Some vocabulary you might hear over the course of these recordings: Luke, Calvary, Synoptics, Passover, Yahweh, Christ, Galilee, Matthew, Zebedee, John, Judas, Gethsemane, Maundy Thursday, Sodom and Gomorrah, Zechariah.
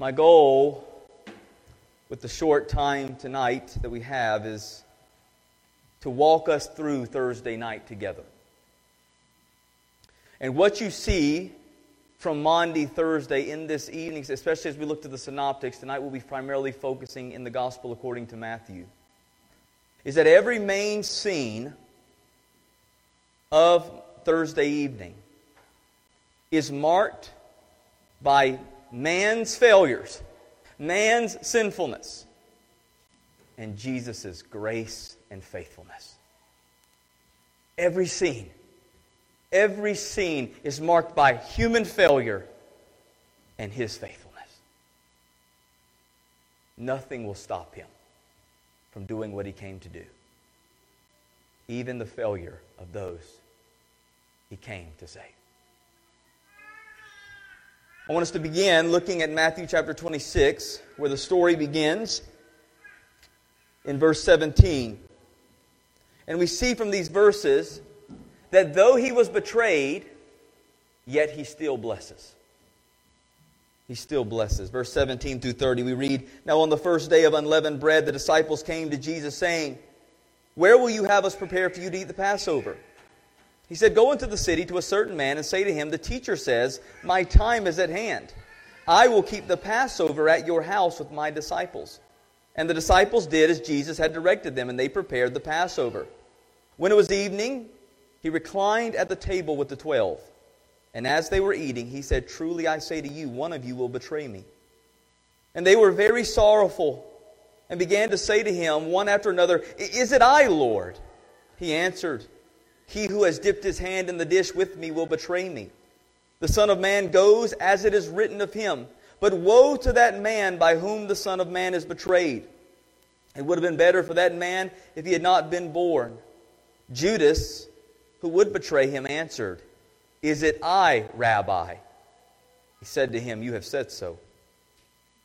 My goal with the short time tonight that we have is to walk us through Thursday night together. And what you see from Maundy Thursday in this evening, especially as we look to the synoptics, tonight we'll be primarily focusing in the Gospel according to Matthew, is that every main scene of Thursday evening is marked by man's failures, man's sinfulness, and Jesus' grace and faithfulness. Every scene is marked by human failure and His faithfulness. Nothing will stop Him from doing what He came to do, even the failure of those He came to save. I want us to begin looking at Matthew chapter 26, where the story begins in verse 17. And we see from these verses that though He was betrayed, yet He still blesses. He still blesses. Verse 17 through 30, we read, "Now on the first day of unleavened bread, the disciples came to Jesus, saying, 'Where will you have us prepare for you to eat the Passover?' He said, 'Go into the city to a certain man and say to him, the teacher says, my time is at hand. I will keep the Passover at your house with my disciples.' And the disciples did as Jesus had directed them, and they prepared the Passover. When it was evening, He reclined at the table with the 12. And as they were eating, He said, 'Truly I say to you, one of you will betray me.' And they were very sorrowful and began to say to Him one after another, 'Is it I, Lord?' He answered, 'He who has dipped his hand in the dish with me will betray me. The Son of Man goes as it is written of him. But woe to that man by whom the Son of Man is betrayed. It would have been better for that man if he had not been born.' Judas, who would betray Him, answered, 'Is it I, Rabbi?' He said to him, 'You have said so.'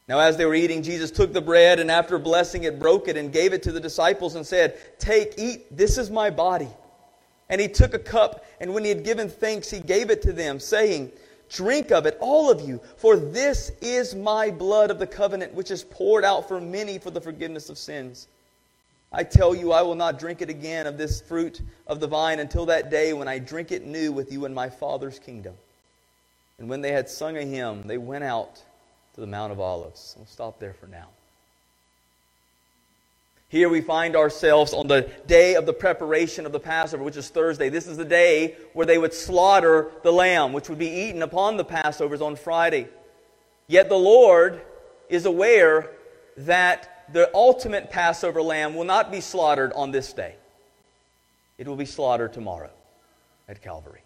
Now as they were eating, Jesus took the bread, and after blessing it, broke it and gave it to the disciples and said, 'Take, eat, this is my body.' And He took a cup, and when He had given thanks, He gave it to them, saying, 'Drink of it, all of you, for this is my blood of the covenant, which is poured out for many for the forgiveness of sins. I tell you, I will not drink it again of this fruit of the vine until that day when I drink it new with you in my Father's kingdom.' And when they had sung a hymn, they went out to the Mount of Olives." We'll stop there for now. Here we find ourselves on the day of the preparation of the Passover, which is Thursday. This is the day where they would slaughter the lamb, which would be eaten upon the Passovers on Friday. Yet the Lord is aware that the ultimate Passover lamb will not be slaughtered on this day. It will be slaughtered tomorrow at Calvary.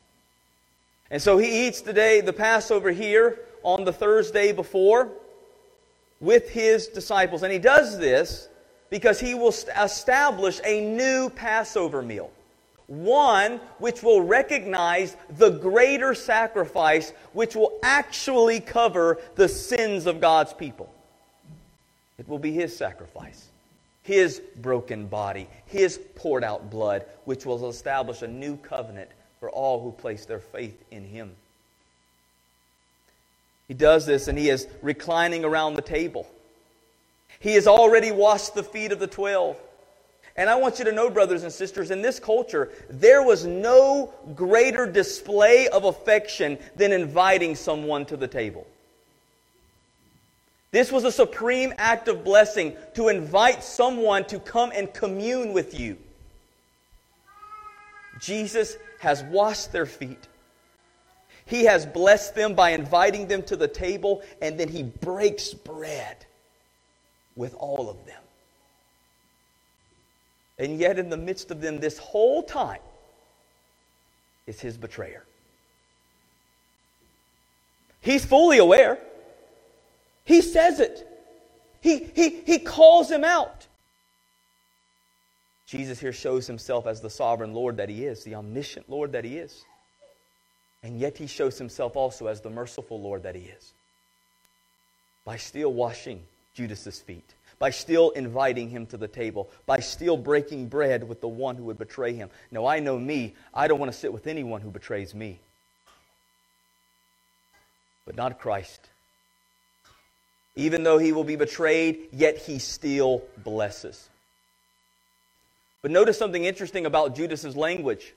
And so He eats today the Passover here on the Thursday before with His disciples. And He does this because He will establish a new Passover meal, one which will recognize the greater sacrifice which will actually cover the sins of God's people. It will be His sacrifice, His broken body, His poured out blood, which will establish a new covenant for all who place their faith in Him. He does this, and He is reclining around the table. He has already washed the feet of the 12. And I want you to know, brothers and sisters, in this culture, there was no greater display of affection than inviting someone to the table. This was a supreme act of blessing to invite someone to come and commune with you. Jesus has washed their feet. He has blessed them by inviting them to the table, and then He breaks bread with all of them. And yet in the midst of them this whole time is His betrayer. He's fully aware. He says it. He calls him out. Jesus here shows Himself as the sovereign Lord that He is, the omniscient Lord that He is. And yet He shows Himself also as the merciful Lord that He is, by still washing Judas' feet, by still inviting him to the table, by still breaking bread with the one who would betray Him. Now I know me, I don't want to sit with anyone who betrays me. But not Christ. Even though he will be betrayed, yet he still blesses. But notice something interesting about Judas's language.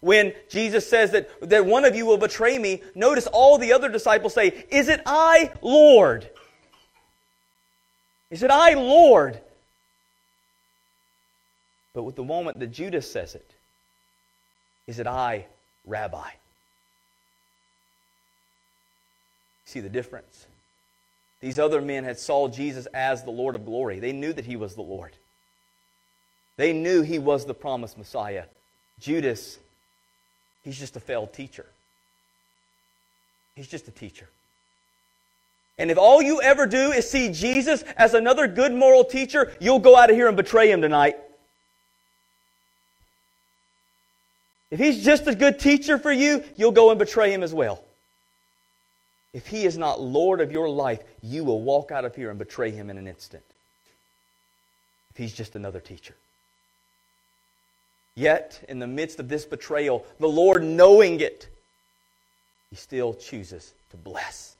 When Jesus says that one of you will betray me, notice all the other disciples say, "Is it I, Lord? Is it I, Lord?" But with the moment that Judas says it, "Is it I, Rabbi?" See the difference? These other men had saw Jesus as the Lord of glory. They knew that He was the Lord. They knew He was the promised Messiah. Judas, he's just a failed teacher. He's just a teacher. And if all you ever do is see Jesus as another good moral teacher, you'll go out of here and betray Him tonight. If He's just a good teacher for you, you'll go and betray Him as well. If He is not Lord of your life, you will walk out of here and betray Him in an instant. If He's just another teacher. Yet, in the midst of this betrayal, the Lord, knowing it, He still chooses to bless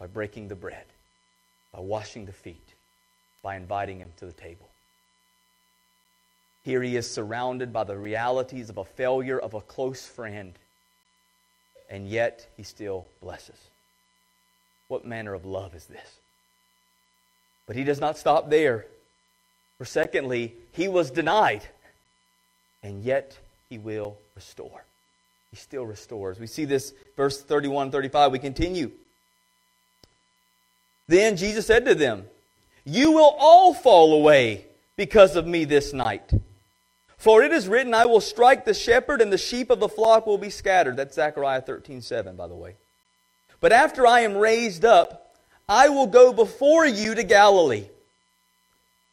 by breaking the bread, by washing the feet, by inviting Him to the table. Here He is surrounded by the realities of a failure of a close friend, and yet He still blesses. What manner of love is this? But He does not stop there. For secondly, He was denied, and yet He will restore. He still restores. We see this, verse 31 and 35. We continue. Then Jesus said to them, "You will all fall away because of me this night. For it is written, I will strike the shepherd, and the sheep of the flock will be scattered." That's Zechariah 13:7, by the way. "But after I am raised up, I will go before you to Galilee."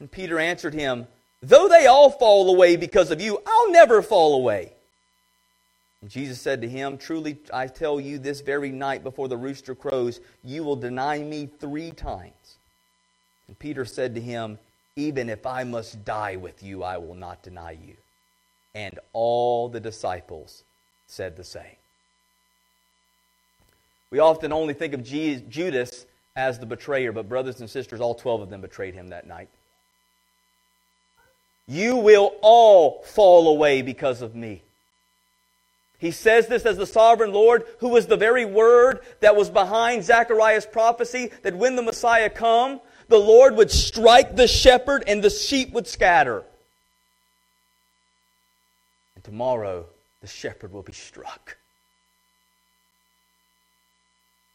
And Peter answered him, "Though they all fall away because of you, I'll never fall away." And Jesus said to him, "Truly I tell you, this very night before the rooster crows, you will deny me 3 times. And Peter said to him, "Even if I must die with you, I will not deny you." And all the disciples said the same. We often only think of Judas as the betrayer, but brothers and sisters, all 12 of them betrayed him that night. You will all fall away because of me. He says this as the sovereign Lord, who was the very word that was behind Zechariah's prophecy, that when the Messiah come, the Lord would strike the shepherd and the sheep would scatter. And tomorrow, the shepherd will be struck.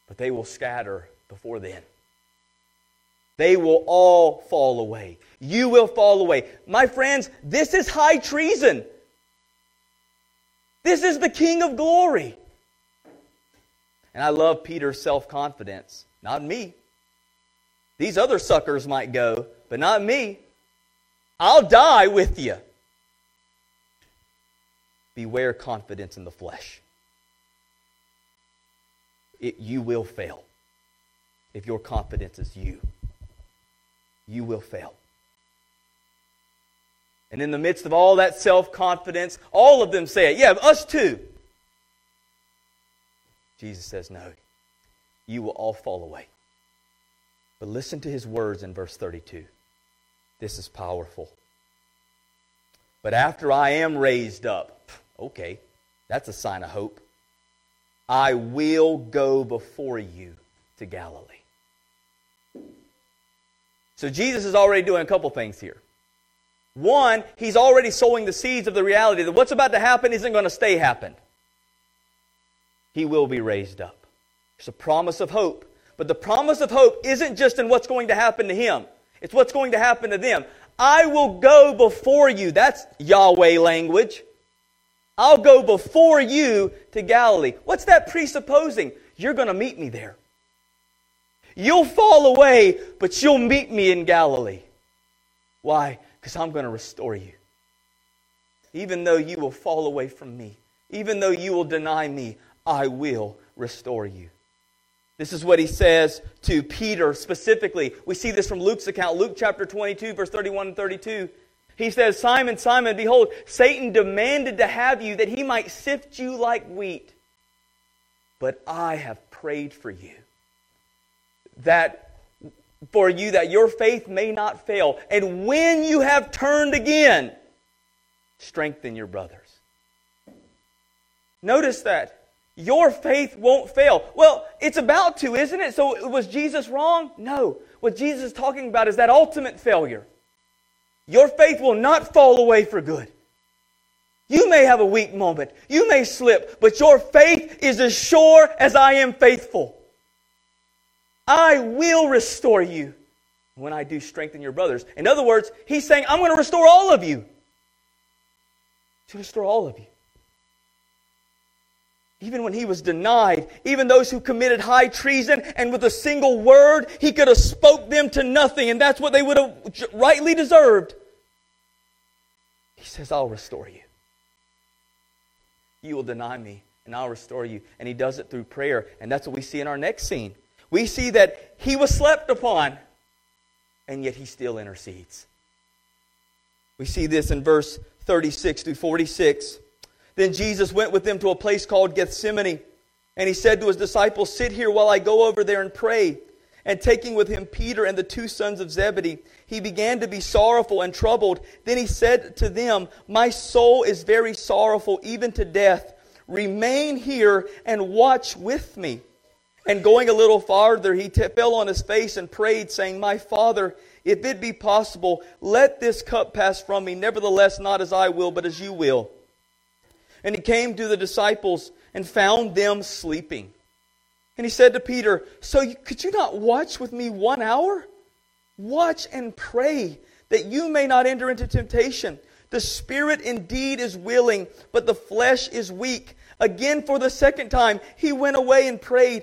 But they will scatter before then. They will all fall away. You will fall away. My friends, this is high treason. This is the King of glory. And I love Peter's self-confidence. Not me. These other suckers might go, but not me. I'll die with you. Beware confidence in the flesh. You will fail. If your confidence is you, you will fail. And in the midst of all that self-confidence, all of them say it. Yeah, us too. Jesus says, no, you will all fall away. But listen to His words in verse 32. This is powerful. "But after I am raised up," okay, that's a sign of hope, "I will go before you to Galilee." So Jesus is already doing a couple things here. One, He's already sowing the seeds of the reality that what's about to happen isn't going to stay happen. He will be raised up. It's a promise of hope. But the promise of hope isn't just in what's going to happen to Him. It's what's going to happen to them. I will go before you. That's Yahweh language. I'll go before you to Galilee. What's that presupposing? You're going to meet me there. You'll fall away, but you'll meet me in Galilee. Why? Because I'm going to restore you. Even though you will fall away from me, even though you will deny me, I will restore you. This is what He says to Peter specifically. We see this from Luke's account. Luke chapter 22, verse 31 and 32. He says, "Simon, Simon, behold, Satan demanded to have you that he might sift you like wheat. But I have prayed for you, that for you that your faith may not fail. And when you have turned again, strengthen your brothers." Notice that. Your faith won't fail. Well, it's about to, isn't it? So was Jesus wrong? No. What Jesus is talking about is that ultimate failure. Your faith will not fall away for good. You may have a weak moment. You may slip, but your faith is as sure as I am faithful. I will restore you when I do strengthen your brothers. In other words, he's saying, I'm going to restore all of you. To restore all of you. Even when he was denied, even those who committed high treason, and with a single word, he could have spoke them to nothing, and that's what they would have rightly deserved. He says, I'll restore you. You will deny me, and I'll restore you. And he does it through prayer, and that's what we see in our next scene. We see that he was slept upon, and yet he still intercedes. We see this in verse 36 through 46. Then Jesus went with them to a place called Gethsemane. And he said to his disciples, "Sit here while I go over there and pray." And taking with him Peter and the two sons of Zebedee, he began to be sorrowful and troubled. Then he said to them, "My soul is very sorrowful, even to death. Remain here and watch with me." And going a little farther, he fell on his face and prayed, saying, "My Father, if it be possible, let this cup pass from me. Nevertheless, not as I will, but as you will." And he came to the disciples and found them sleeping. And he said to Peter, "Could you not watch with me 1 hour? Watch and pray that you may not enter into temptation. The spirit indeed is willing, but the flesh is weak." Again, for the second time, he went away and prayed,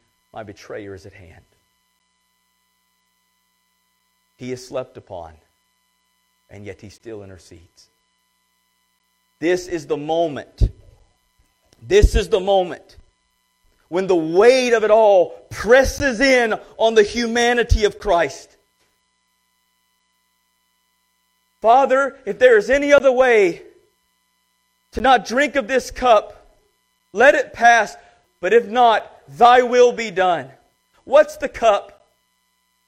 my betrayer is at hand." He is slept upon, and yet he still intercedes. This is the moment. This is the moment when the weight of it all presses in on the humanity of Christ. "Father, if there is any other way to not drink of this cup, let it pass. But if not, thy will be done." What's the cup?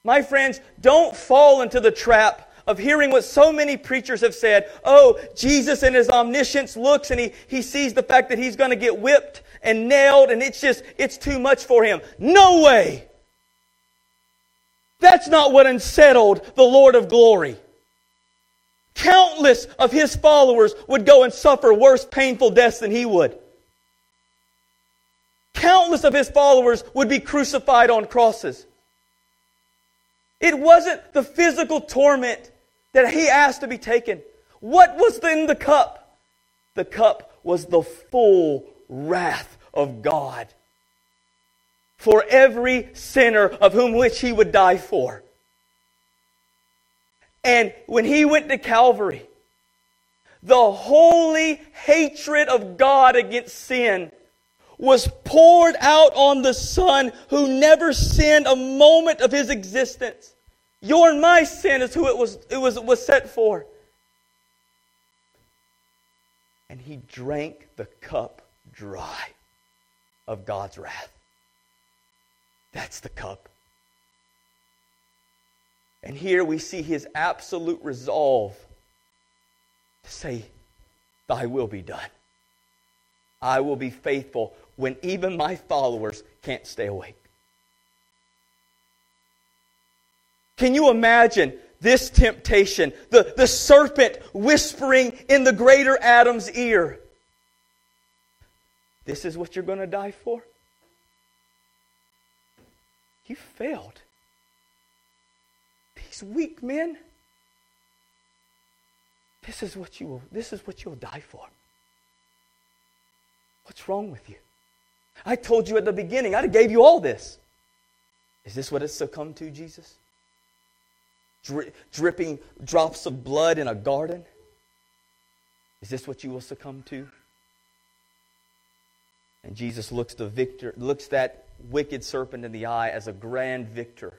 My friends, don't fall into the trap of hearing what so many preachers have said. Oh, Jesus in His omniscience looks and He sees the fact that He's going to get whipped and nailed, and it's too much for Him. No way! That's not what unsettled the Lord of glory. Countless of His followers would go and suffer worse painful deaths than He would. Countless of His followers would be crucified on crosses. It wasn't the physical torment that He asked to be taken. What was in the cup? The cup was the full wrath of God for every sinner of whom which He would die for. And when He went to Calvary, the holy hatred of God against sin was poured out on the Son who never sinned a moment of His existence. Your and my sin is who it was set for. And He drank the cup dry of God's wrath. That's the cup. And here we see His absolute resolve to say, "Thy will be done. I will be faithful when even my followers can't stay awake." Can you imagine this temptation? The serpent whispering in the greater Adam's ear. "This is what you're going to die for? You failed. These weak men. This is what you'll die for. What's wrong with you? I told you at the beginning, I'd have gave you all this. Is this what it's succumbed to, Jesus? dripping drops of blood in a garden? Is this what you will succumb to? And Jesus looks that wicked serpent in the eye as a grand victor,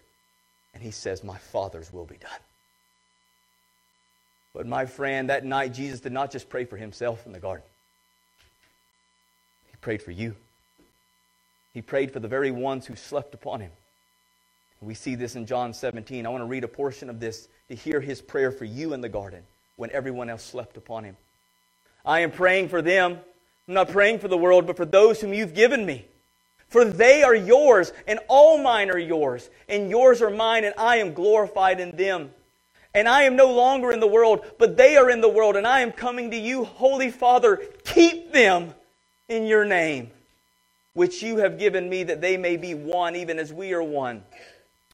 and he says, "My Father's will be done." But my friend, that night Jesus did not just pray for himself in the garden. He prayed for you. He prayed for the very ones who slept upon him. And we see this in John 17. I want to read a portion of this to hear his prayer for you in the garden when everyone else slept upon him. "I am praying for them. I'm not praying for the world, but for those whom you've given me. For they are yours, and all mine are yours, and yours are mine, and I am glorified in them. And I am no longer in the world, but they are in the world, and I am coming to you. Holy Father, keep them in your name, which you have given me, that they may be one, even as we are one.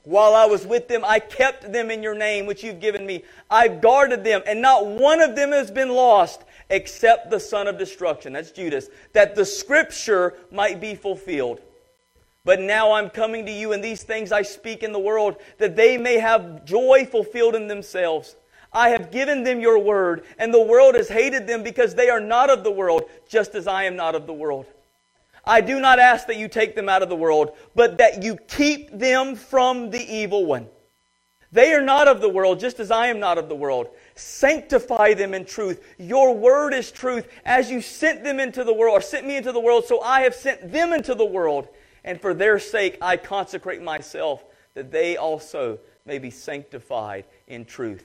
While I was with them, I kept them in your name, which you've given me. I've guarded them, and not one of them has been lost, except the son of destruction," that's Judas, "that the Scripture might be fulfilled. But now I'm coming to you, and these things I speak in the world, that they may have joy fulfilled in themselves. I have given them your word, and the world has hated them, because they are not of the world, just as I am not of the world. I do not ask that you take them out of the world, but that you keep them from the evil one. They are not of the world, just as I am not of the world. Sanctify them in truth. Your word is truth. As you sent them into the world, or sent me into the world, so I have sent them into the world. And for their sake I consecrate myself, that they also may be sanctified in truth.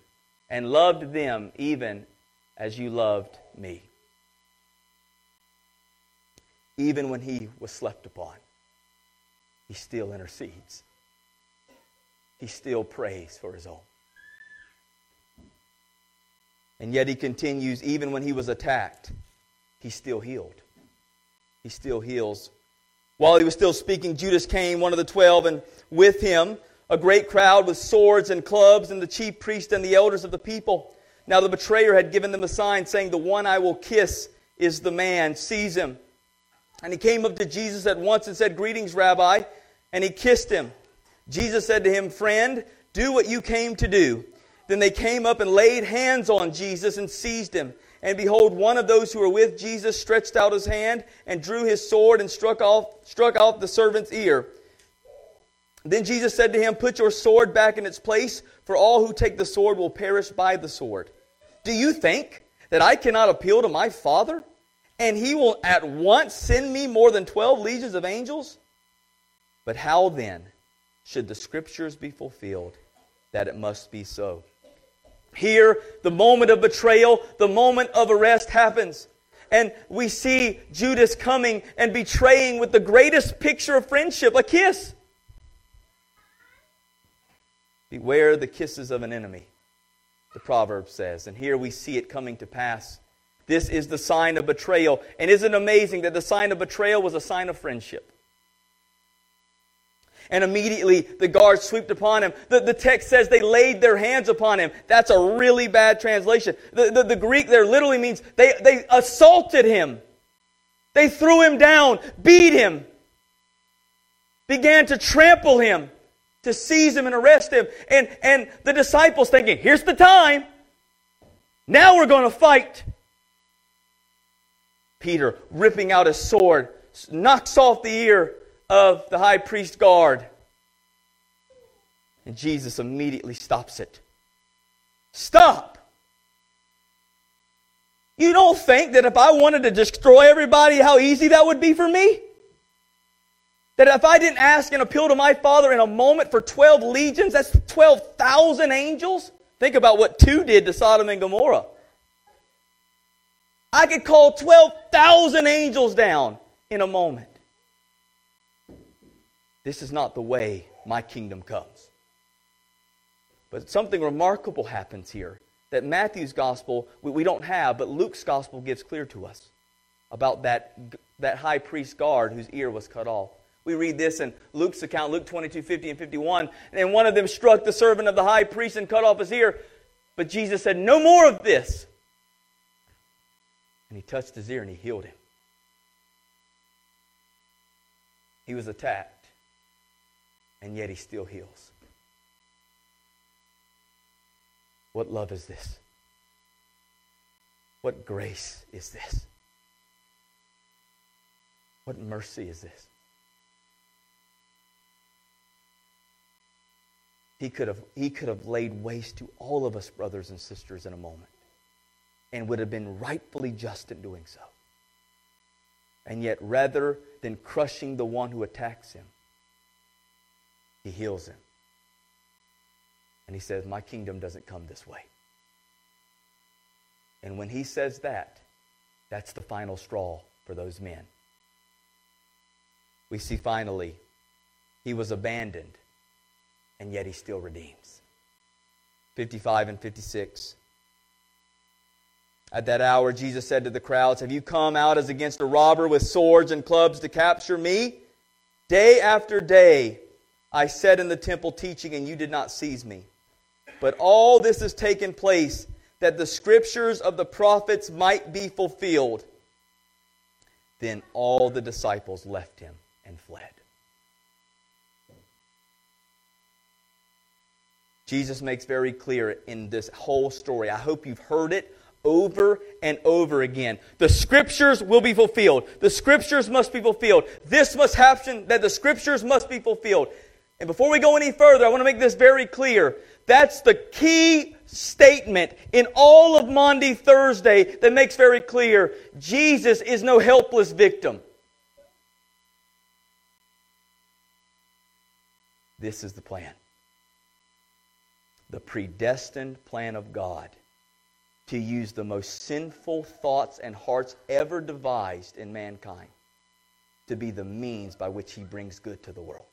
and loved them, even as you loved me." Even when he was slept upon, he still intercedes. He still prays for his own. And yet he continues, even when he was attacked, he still healed. He still heals. While he was still speaking, Judas came, one of the 12, and with him a great crowd with swords and clubs, and the chief priests and the elders of the people. Now the betrayer had given them a sign, saying, "The one I will kiss is the man. Seize him." And he came up to Jesus at once and said, "Greetings, Rabbi." And he kissed him. Jesus said to him, "Friend, do what you came to do." Then they came up and laid hands on Jesus and seized him. And behold, one of those who were with Jesus stretched out his hand and drew his sword and struck off the servant's ear. Then Jesus said to him, "Put your sword back in its place, for all who take the sword will perish by the sword. Do you think that I cannot appeal to my Father, and he will at once send me more than 12 legions of angels? But how then should the Scriptures be fulfilled that it must be so?" Here, the moment of betrayal, the moment of arrest happens. And we see Judas coming and betraying with the greatest picture of friendship, a kiss. "Beware the kisses of an enemy," the proverb says. And here we see it coming to pass. This is the sign of betrayal. And isn't it amazing that the sign of betrayal was a sign of friendship? And immediately the guards swooped upon him. The text says they laid their hands upon him. That's a really bad translation. The Greek there literally means they assaulted him. They threw him down, beat him, began to trample him, to seize him and arrest him. And the disciples thinking, here's the time. Now we're going to fight. Peter, ripping out his sword, knocks off the ear of the high priest guard. And Jesus immediately stops it. Stop! You don't think that if I wanted to destroy everybody, how easy that would be for me? That if I didn't ask and appeal to my Father in a moment for 12 legions, that's 12,000 angels? Think about what two did to Sodom and Gomorrah. I could call 12,000 angels down in a moment. This is not the way my kingdom comes. But something remarkable happens here that Matthew's gospel, we don't have, but Luke's gospel gives clear to us about that high priest guard whose ear was cut off. We read this in Luke's account, Luke 22, 50 and 51. And one of them struck the servant of the high priest and cut off his ear. But Jesus said, "No more of this." And he touched his ear and he healed him. He was attacked, and yet he still heals. What love is this? What grace is this? What mercy is this? He could have laid waste to all of us brothers and sisters in a moment, and would have been rightfully just in doing so. And yet, rather than crushing the one who attacks him, he heals him. And he says, "My kingdom doesn't come this way." And when he says that, that's the final straw for those men. We see finally, he was abandoned, and yet he still redeems. 55 and 56. At that hour, Jesus said to the crowds, "Have you come out as against a robber with swords and clubs to capture me? Day after day, I sat in the temple teaching, and you did not seize me. But all this has taken place that the scriptures of the prophets might be fulfilled." Then all the disciples left him and fled. Jesus makes very clear in this whole story, I hope you've heard it over and over again, the scriptures will be fulfilled. The scriptures must be fulfilled. This must happen, that the scriptures must be fulfilled. And before we go any further, I want to make this very clear. That's the key statement in all of Maundy Thursday that makes very clear Jesus is no helpless victim. This is the plan. The predestined plan of God to use the most sinful thoughts and hearts ever devised in mankind to be the means by which He brings good to the world.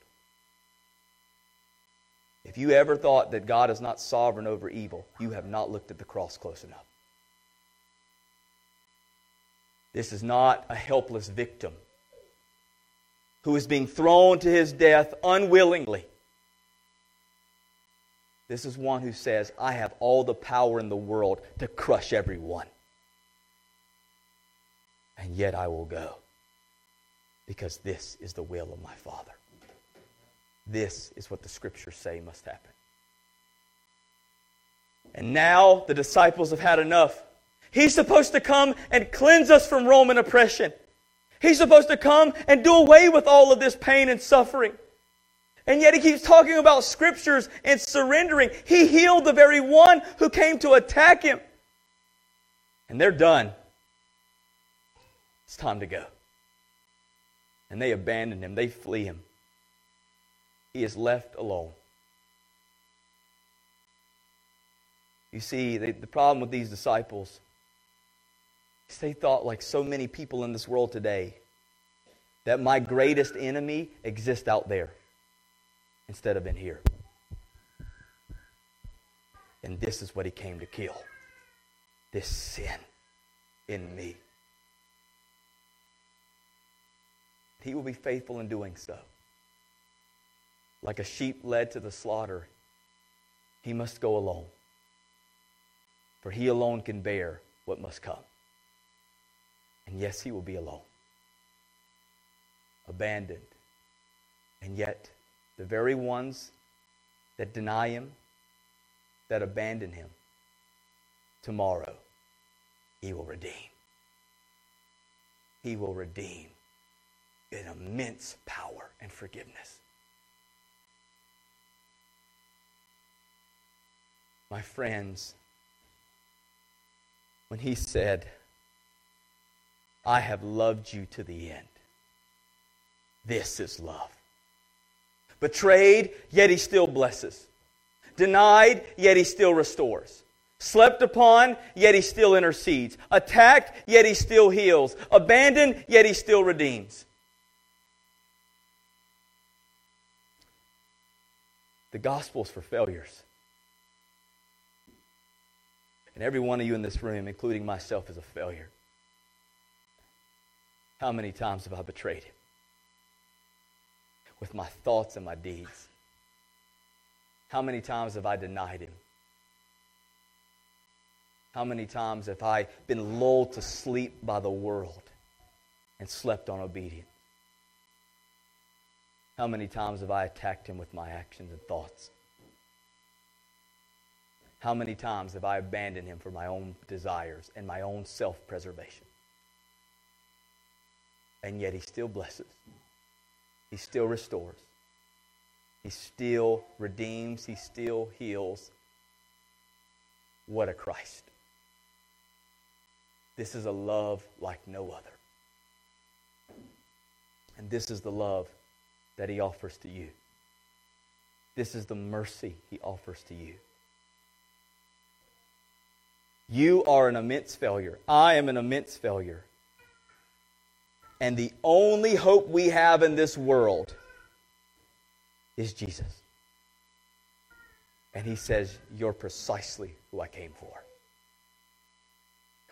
If you ever thought that God is not sovereign over evil, you have not looked at the cross close enough. This is not a helpless victim who is being thrown to his death unwillingly. This is one who says, I have all the power in the world to crush everyone. And yet I will go, because this is the will of my Father. This is what the Scriptures say must happen. And now the disciples have had enough. He's supposed to come and cleanse us from Roman oppression. He's supposed to come and do away with all of this pain and suffering. And yet he keeps talking about scriptures and surrendering. He healed the very one who came to attack him. And they're done. It's time to go. And they abandon him. They flee him. He is left alone. You see, the problem with these disciples is they thought, like so many people in this world today, that my greatest enemy exists out there, instead of in here. And this is what he came to kill. This sin in me. He will be faithful in doing so. Like a sheep led to the slaughter, he must go alone. For he alone can bear what must come. And yes, he will be alone. Abandoned. And yet, the very ones that deny Him, that abandon Him, tomorrow He will redeem. He will redeem in immense power and forgiveness. My friends, when He said, I have loved you to the end, this is love. Betrayed, yet He still blesses. Denied, yet He still restores. Slept upon, yet He still intercedes. Attacked, yet He still heals. Abandoned, yet He still redeems. The gospel is for failures. And every one of you in this room, including myself, is a failure. How many times have I betrayed him? With my thoughts and my deeds. How many times have I denied him? How many times have I been lulled to sleep by the world and slept on obedience? How many times have I attacked him with my actions and thoughts? How many times have I abandoned him for my own desires and my own self-preservation? And yet he still blesses. He still restores. He still redeems. He still heals. What a Christ. This is a love like no other. And this is the love that he offers to you. This is the mercy he offers to you. You are an immense failure. I am an immense failure. And the only hope we have in this world is Jesus. And he says, you're precisely who I came for.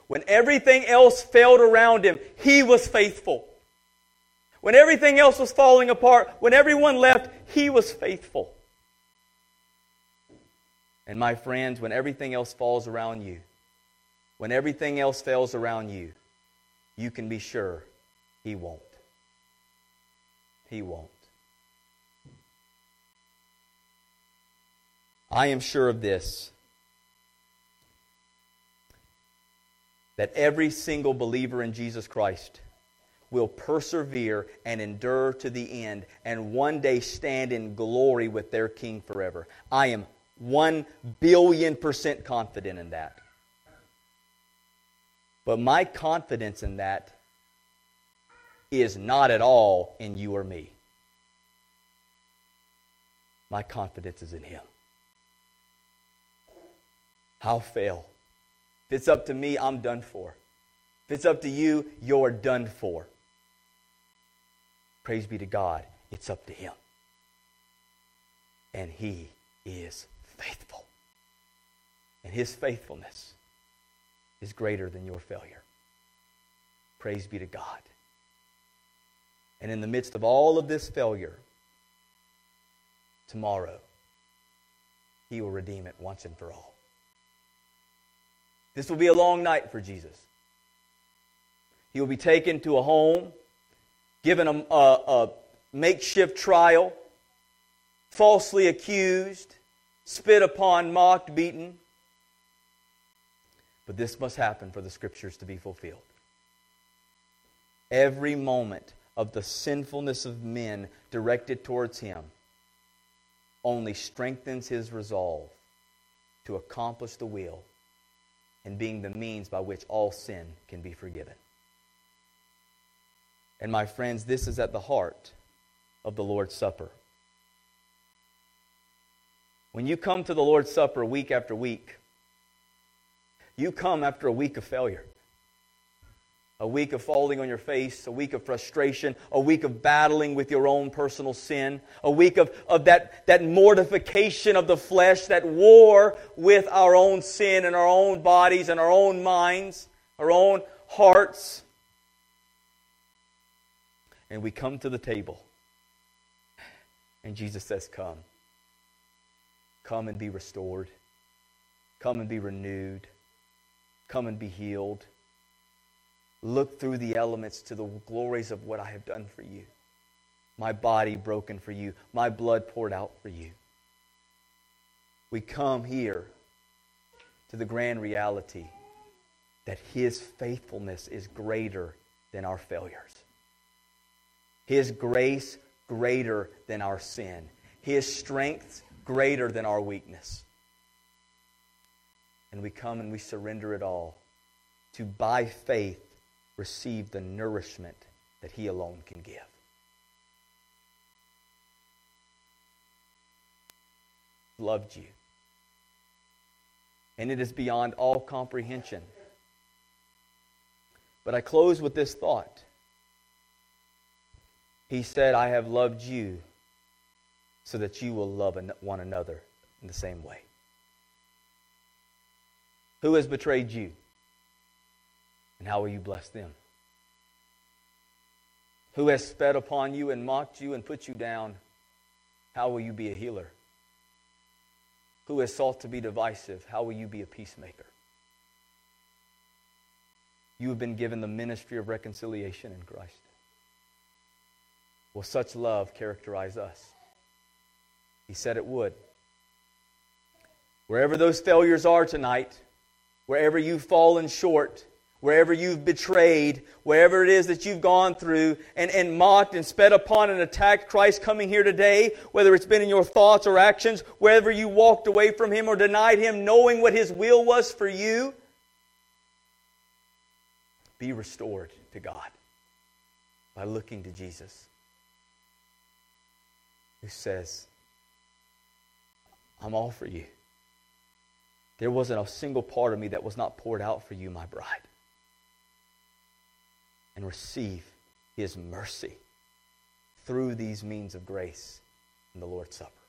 When everything else failed around him, he was faithful. When everything else was falling apart, when everyone left, he was faithful. And my friends, when everything else falls around you, when everything else fails around you, you can be sure he won't. He won't. I am sure of this, that every single believer in Jesus Christ will persevere and endure to the end and one day stand in glory with their King forever. I am 1,000,000,000% confident in that. But my confidence in that is not at all in you or me. My confidence is in him. I'll fail. If it's up to me, I'm done for. If it's up to you, you're done for. Praise be to God, it's up to him. And he is faithful. And his faithfulness is greater than your failure. Praise be to God. And in the midst of all of this failure, tomorrow, he will redeem it once and for all. This will be a long night for Jesus. He will be taken to a home, given a makeshift trial, falsely accused, spit upon, mocked, beaten. But this must happen for the Scriptures to be fulfilled. Every moment of the sinfulness of men directed towards him only strengthens his resolve to accomplish the will and being the means by which all sin can be forgiven. And my friends, this is at the heart of the Lord's Supper. When you come to the Lord's Supper week after week, you come after a week of failure. A week of falling on your face, a week of frustration, a week of battling with your own personal sin, a week of that mortification of the flesh, that war with our own sin and our own bodies and our own minds, our own hearts. And we come to the table. And Jesus says, come. Come and be restored. Come and be renewed. Come and be healed. Look through the elements to the glories of what I have done for you. My body broken for you. My blood poured out for you. We come here to the grand reality that his faithfulness is greater than our failures. His grace greater than our sin. His strength greater than our weakness. And we come and we surrender it all to, by faith, receive the nourishment that he alone can give. Loved you. And it is beyond all comprehension. But I close with this thought. He said, I have loved you so that you will love one another in the same way. Who has betrayed you? And how will you bless them? Who has spat upon you and mocked you and put you down? How will you be a healer? Who has sought to be divisive? How will you be a peacemaker? You have been given the ministry of reconciliation in Christ. Will such love characterize us? He said it would. Wherever those failures are tonight, wherever you've fallen short, wherever you've betrayed, wherever it is that you've gone through and mocked and spat upon and attacked Christ coming here today, whether it's been in your thoughts or actions, whether you walked away from Him or denied Him, knowing what His will was for you, be restored to God by looking to Jesus, who says, I'm all for you. There wasn't a single part of me that was not poured out for you, my bride. And receive His mercy through these means of grace in the Lord's Supper.